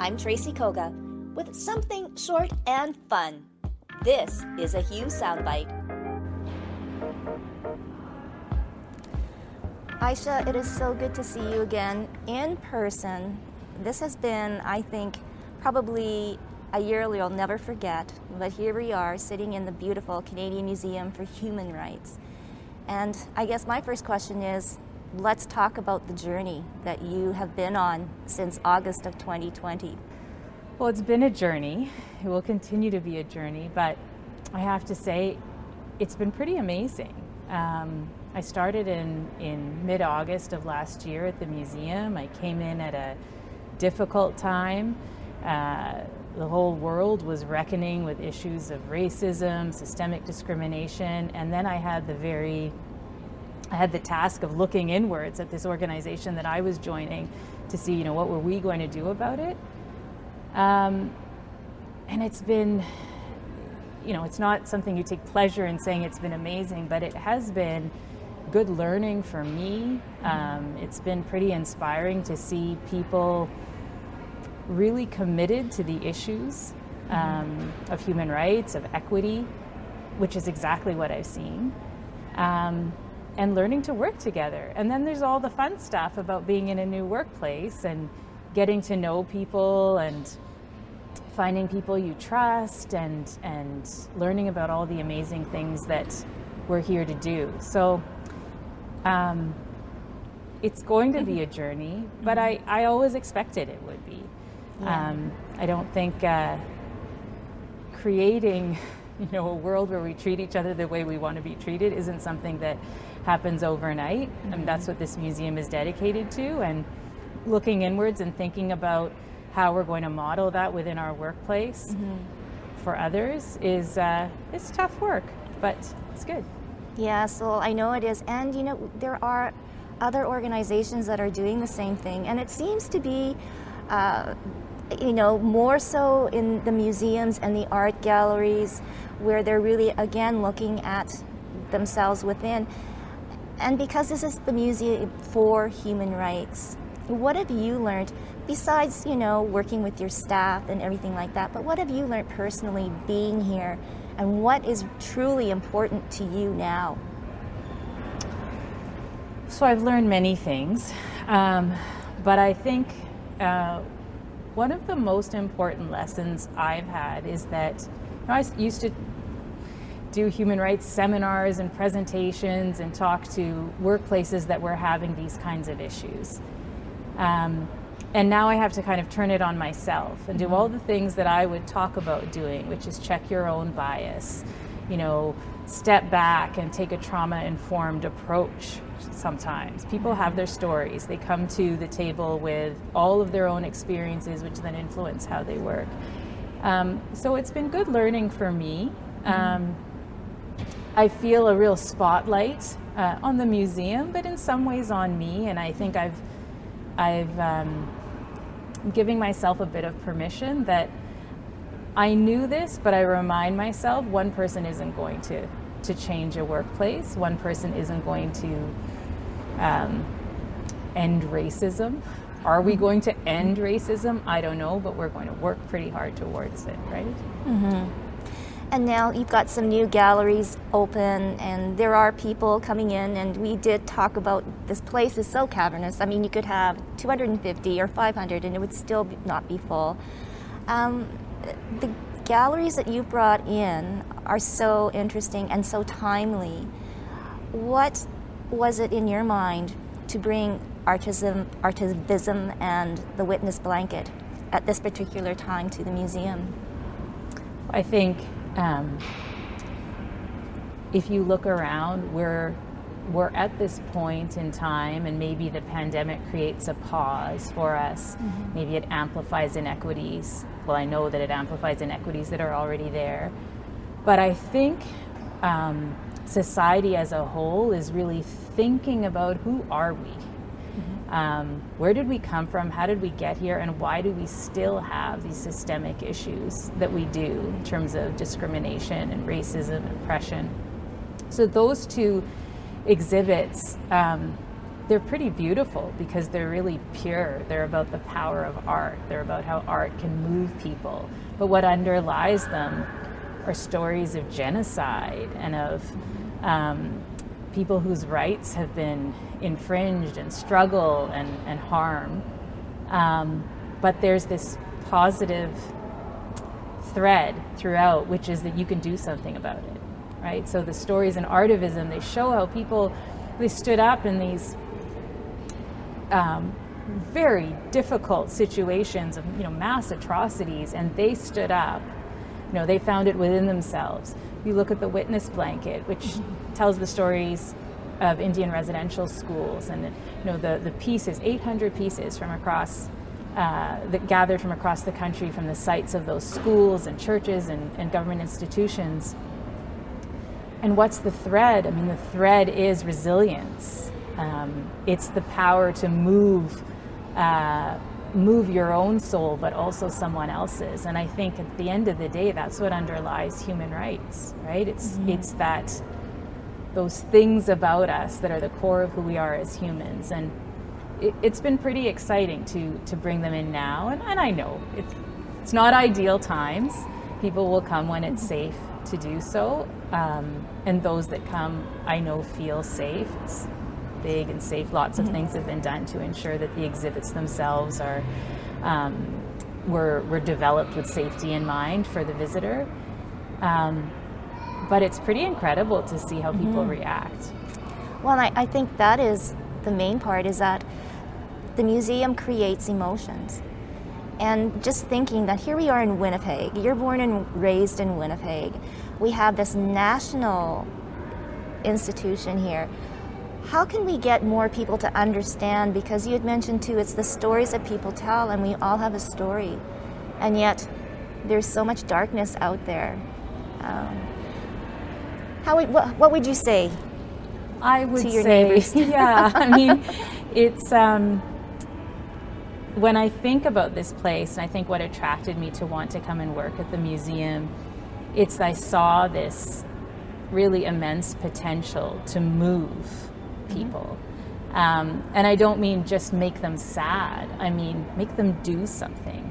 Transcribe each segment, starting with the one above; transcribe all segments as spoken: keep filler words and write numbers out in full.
I'm Tracy Koga with something short and fun. This is a Hue Soundbite. Isha, it is so good to see you again in person. This has been, I think, probably a year you'll never forget, but here we are sitting in the beautiful Canadian Museum for Human Rights. And I guess my first question is, let's talk about the journey that you have been on since August of twenty twenty. Well, it's been a journey. It will continue to be a journey, but I have to say it's been pretty amazing. Um, I started in, in mid-August of last year at the museum. I came in at a difficult time. Uh, the whole world was reckoning with issues of racism, systemic discrimination, and then I had the very I had the task of looking inwards at this organization that I was joining to see, you know, what were we going to do about it? Um, and it's been, you know, it's not something you take pleasure in saying it's been amazing, but it has been good learning for me. Um, it's been pretty inspiring to see people really committed to the issues um, of human rights, of equity, which is exactly what I've seen. Um, and learning to work together. And then there's all the fun stuff about being in a new workplace and getting to know people and finding people you trust and and learning about all the amazing things that we're here to do. So um, it's going to be a journey, but I, I always expected it would be. Yeah. Um, I don't think uh, creating you know, a world where we treat each other the way we want to be treated isn't something that happens overnight. Mm-hmm. And that's what this museum is dedicated to. And looking inwards and thinking about how we're going to model that within our workplace mm-hmm. for others is uh, it's tough work, but it's good. Yeah, so I know it is. And, you know, there are other organizations that are doing the same thing. And it seems to be, uh, you know, more so in the museums and the art galleries where they're really, again, looking at themselves within. And because this is the Museum for Human Rights, what have you learned, besides, you know, working with your staff and everything like that, but what have you learned personally being here, and what is truly important to you now? So I've learned many things, um, but I think uh, one of the most important lessons I've had is that, you know, I used to do human rights seminars and presentations and talk to workplaces that were having these kinds of issues. Um, and now I have to kind of turn it on myself and do all the things that I would talk about doing, which is check your own bias, you know, step back and take a trauma-informed approach. Sometimes people have their stories. They come to the table with all of their own experiences, which then influence how they work. Um, so it's been good learning for me. Um, I feel a real spotlight uh, on the museum, but in some ways on me. And I think I've, I've um, giving myself a bit of permission that I knew this, but I remind myself one person isn't going to to change a workplace. One person isn't going to Um, end racism. Are we going to end racism? I don't know, but we're going to work pretty hard towards it, right? Mm-hmm. And now you've got some new galleries open, and there are people coming in, and we did talk about this place is so cavernous. I mean, you could have two hundred fifty or five hundred, and it would still not be full. Um, the galleries that you brought in are so interesting and so timely. What was it in your mind to bring artism, artivism and the Witness Blanket at this particular time to the museum? I think um, if you look around, we're, we're at this point in time, and maybe the pandemic creates a pause for us. Mm-hmm. Maybe it amplifies inequities. Well, I know that it amplifies inequities that are already there. But I think um, society as a whole is really thinking about, who are we? Mm-hmm. Um, where did we come from? How did we get here? And why do we still have these systemic issues that we do in terms of discrimination and racism and oppression? So those two exhibits, um, they're pretty beautiful because they're really pure. They're about the power of art. They're about how art can move people. But what underlies them are stories of genocide and of um, people whose rights have been infringed and struggle and, and harm. Um, but there's this positive thread throughout, which is that you can do something about it, right? So the stories in artivism, they show how people, they stood up in these um, very difficult situations of, you know, mass atrocities, and they stood up. You know, they found it within themselves. You look at the Witness Blanket, which mm-hmm. tells the stories of Indian residential schools, and you know the the pieces, eight hundred pieces from across uh, that gathered from across the country from the sites of those schools and churches and, and government institutions. And what's the thread? I mean, the thread is resilience. Um, it's the power to move. Uh, move your own soul, but also someone else's. And I think at the end of the day, that's what underlies human rights, right? It's mm-hmm. it's that, those things about us that are the core of who we are as humans. And it, it's been pretty exciting to to bring them in now. And, and I know it's, it's not ideal times. People will come when it's mm-hmm. safe to do so. Um, and those that come, I know, feel safe. It's, big and safe. Lots of mm-hmm. things have been done to ensure that the exhibits themselves are um, were, were developed with safety in mind for the visitor. Um, but it's pretty incredible to see how people mm-hmm. react. Well, I, I think that is the main part, is that the museum creates emotions. And just thinking that here we are in Winnipeg, you're born and raised in Winnipeg. We have this national institution here. How can we get more people to understand? Because you had mentioned too, it's the stories that people tell, and we all have a story. And yet, there's so much darkness out there. Um, how would, what, what would you say I would to your say, neighbors? Yeah, I mean, it's, um, when I think about this place, and I think what attracted me to want to come and work at the museum, it's I saw this really immense potential to move people. Um, and I don't mean just make them sad. I mean, make them do something.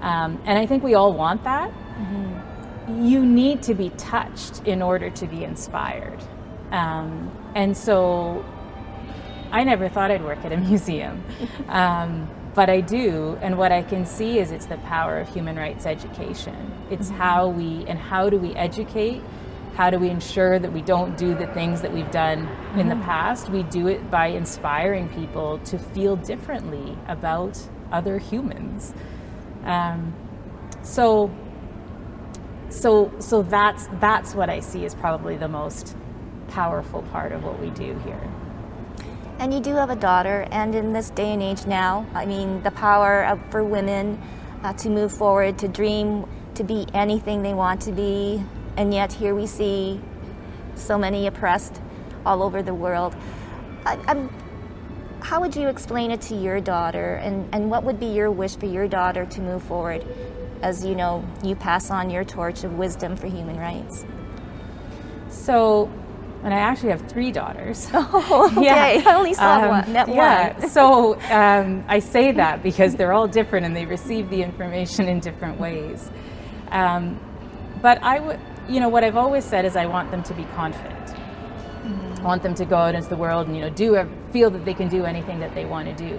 Um, and I think we all want that. Mm-hmm. You need to be touched in order to be inspired. Um, and so I never thought I'd work at a museum, um, but I do. And what I can see is it's the power of human rights education. It's mm-hmm. how we, and how do we educate? How do we ensure that we don't do the things that we've done in the past? We do it by inspiring people to feel differently about other humans. Um, so, so, so that's that's what I see is probably the most powerful part of what we do here. And you do have a daughter, and in this day and age now, I mean, the power of, for women uh, to move forward, to dream, to be anything they want to be. And yet here we see so many oppressed all over the world. I, I'm, how would you explain it to your daughter, and, and what would be your wish for your daughter to move forward as, you know, you pass on your torch of wisdom for human rights? So, and I actually have three daughters. Oh, okay. Yeah. I only saw um, one. That yeah. One. So um, I say that because they're all different and they receive the information in different ways. Um, but I would. you know, what I've always said is I want them to be confident. Mm-hmm. I want them to go out into the world and, you know, do feel that they can do anything that they want to do.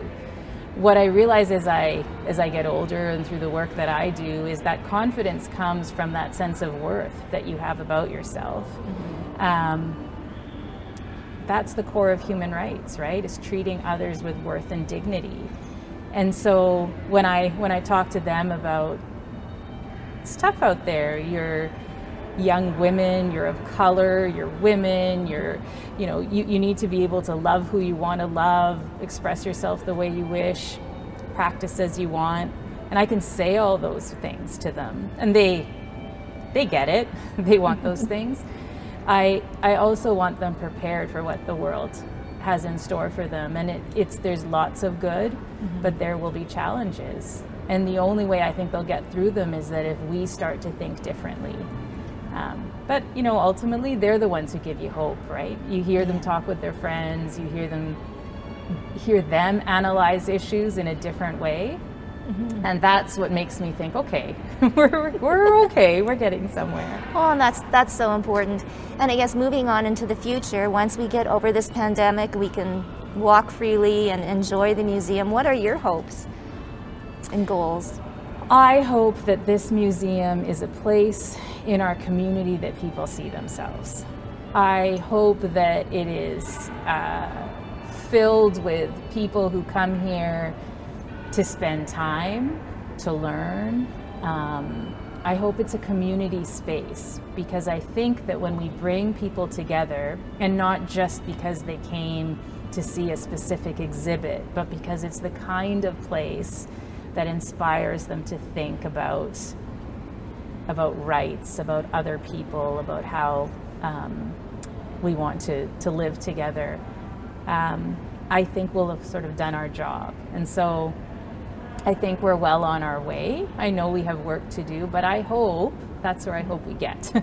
What I realize as I as I get older and through the work that I do is that confidence comes from that sense of worth that you have about yourself. Mm-hmm. Um, that's the core of human rights, right? Is treating others with worth and dignity. And so when I when I talk to them about, it's tough out there. You're young women, you're of color, you're women, you're, you know, you, you need to be able to love who you want to love, express yourself the way you wish, practice as you want. And I can say all those things to them. And they they get it. They want those things. I I also want them prepared for what the world has in store for them. And it, it's there's lots of good, mm-hmm. but there will be challenges. And the only way I think they'll get through them is that if we start to think differently. Um, but, you know, ultimately, they're the ones who give you hope, right? You hear them talk with their friends, you hear them hear them analyze issues in a different way. Mm-hmm. And that's what makes me think, okay, we're, we're okay, we're getting somewhere. Oh, and that's, that's so important. And I guess moving on into the future, once we get over this pandemic, we can walk freely and enjoy the museum. What are your hopes and goals? I hope that this museum is a place in our community that people see themselves. I hope that it is uh, filled with people who come here to spend time, to learn. Um, I hope it's a community space, because I think that when we bring people together, and not just because they came to see a specific exhibit, but because it's the kind of place that inspires them to think about about rights, about other people, about how um, we want to, to live together, um, I think we'll have sort of done our job. And so I think we're well on our way. I know we have work to do, but I hope, that's where I hope we get.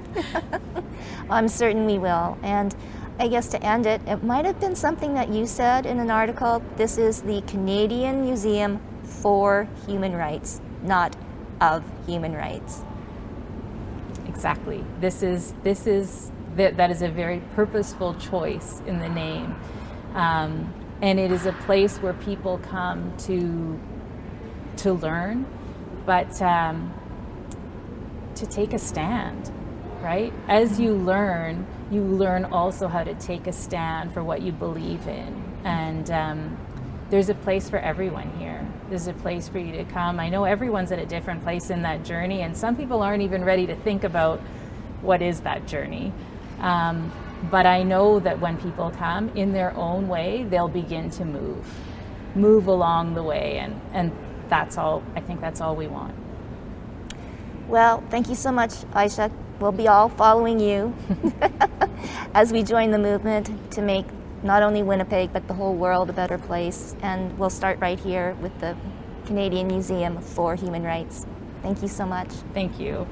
I'm certain we will. And I guess to end it, it might have been something that you said in an article. This is the Canadian Museum for Human Rights, not of human rights. Exactly. This is this is that that is a very purposeful choice in the name, um, and it is a place where people come to to learn, but um, to take a stand. Right? As you learn, you learn also how to take a stand for what you believe in, and um, there's a place for everyone here. There's a place for you to come. I know everyone's at a different place in that journey, and some people aren't even ready to think about what is that journey. Um, but I know that when people come in their own way, they'll begin to move, move along the way, and, and that's all, I think that's all we want. Well, thank you so much, Isha. We'll be all following you as we join the movement to make not only Winnipeg, but the whole world a better place. And we'll start right here with the Canadian Museum for Human Rights. Thank you so much. Thank you.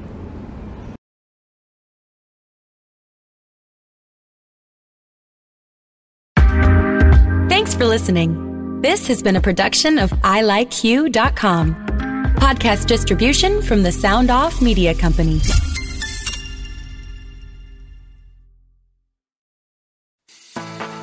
Thanks for listening. This has been a production of i like hue dot com. Podcast distribution from the Sound Off Media Company.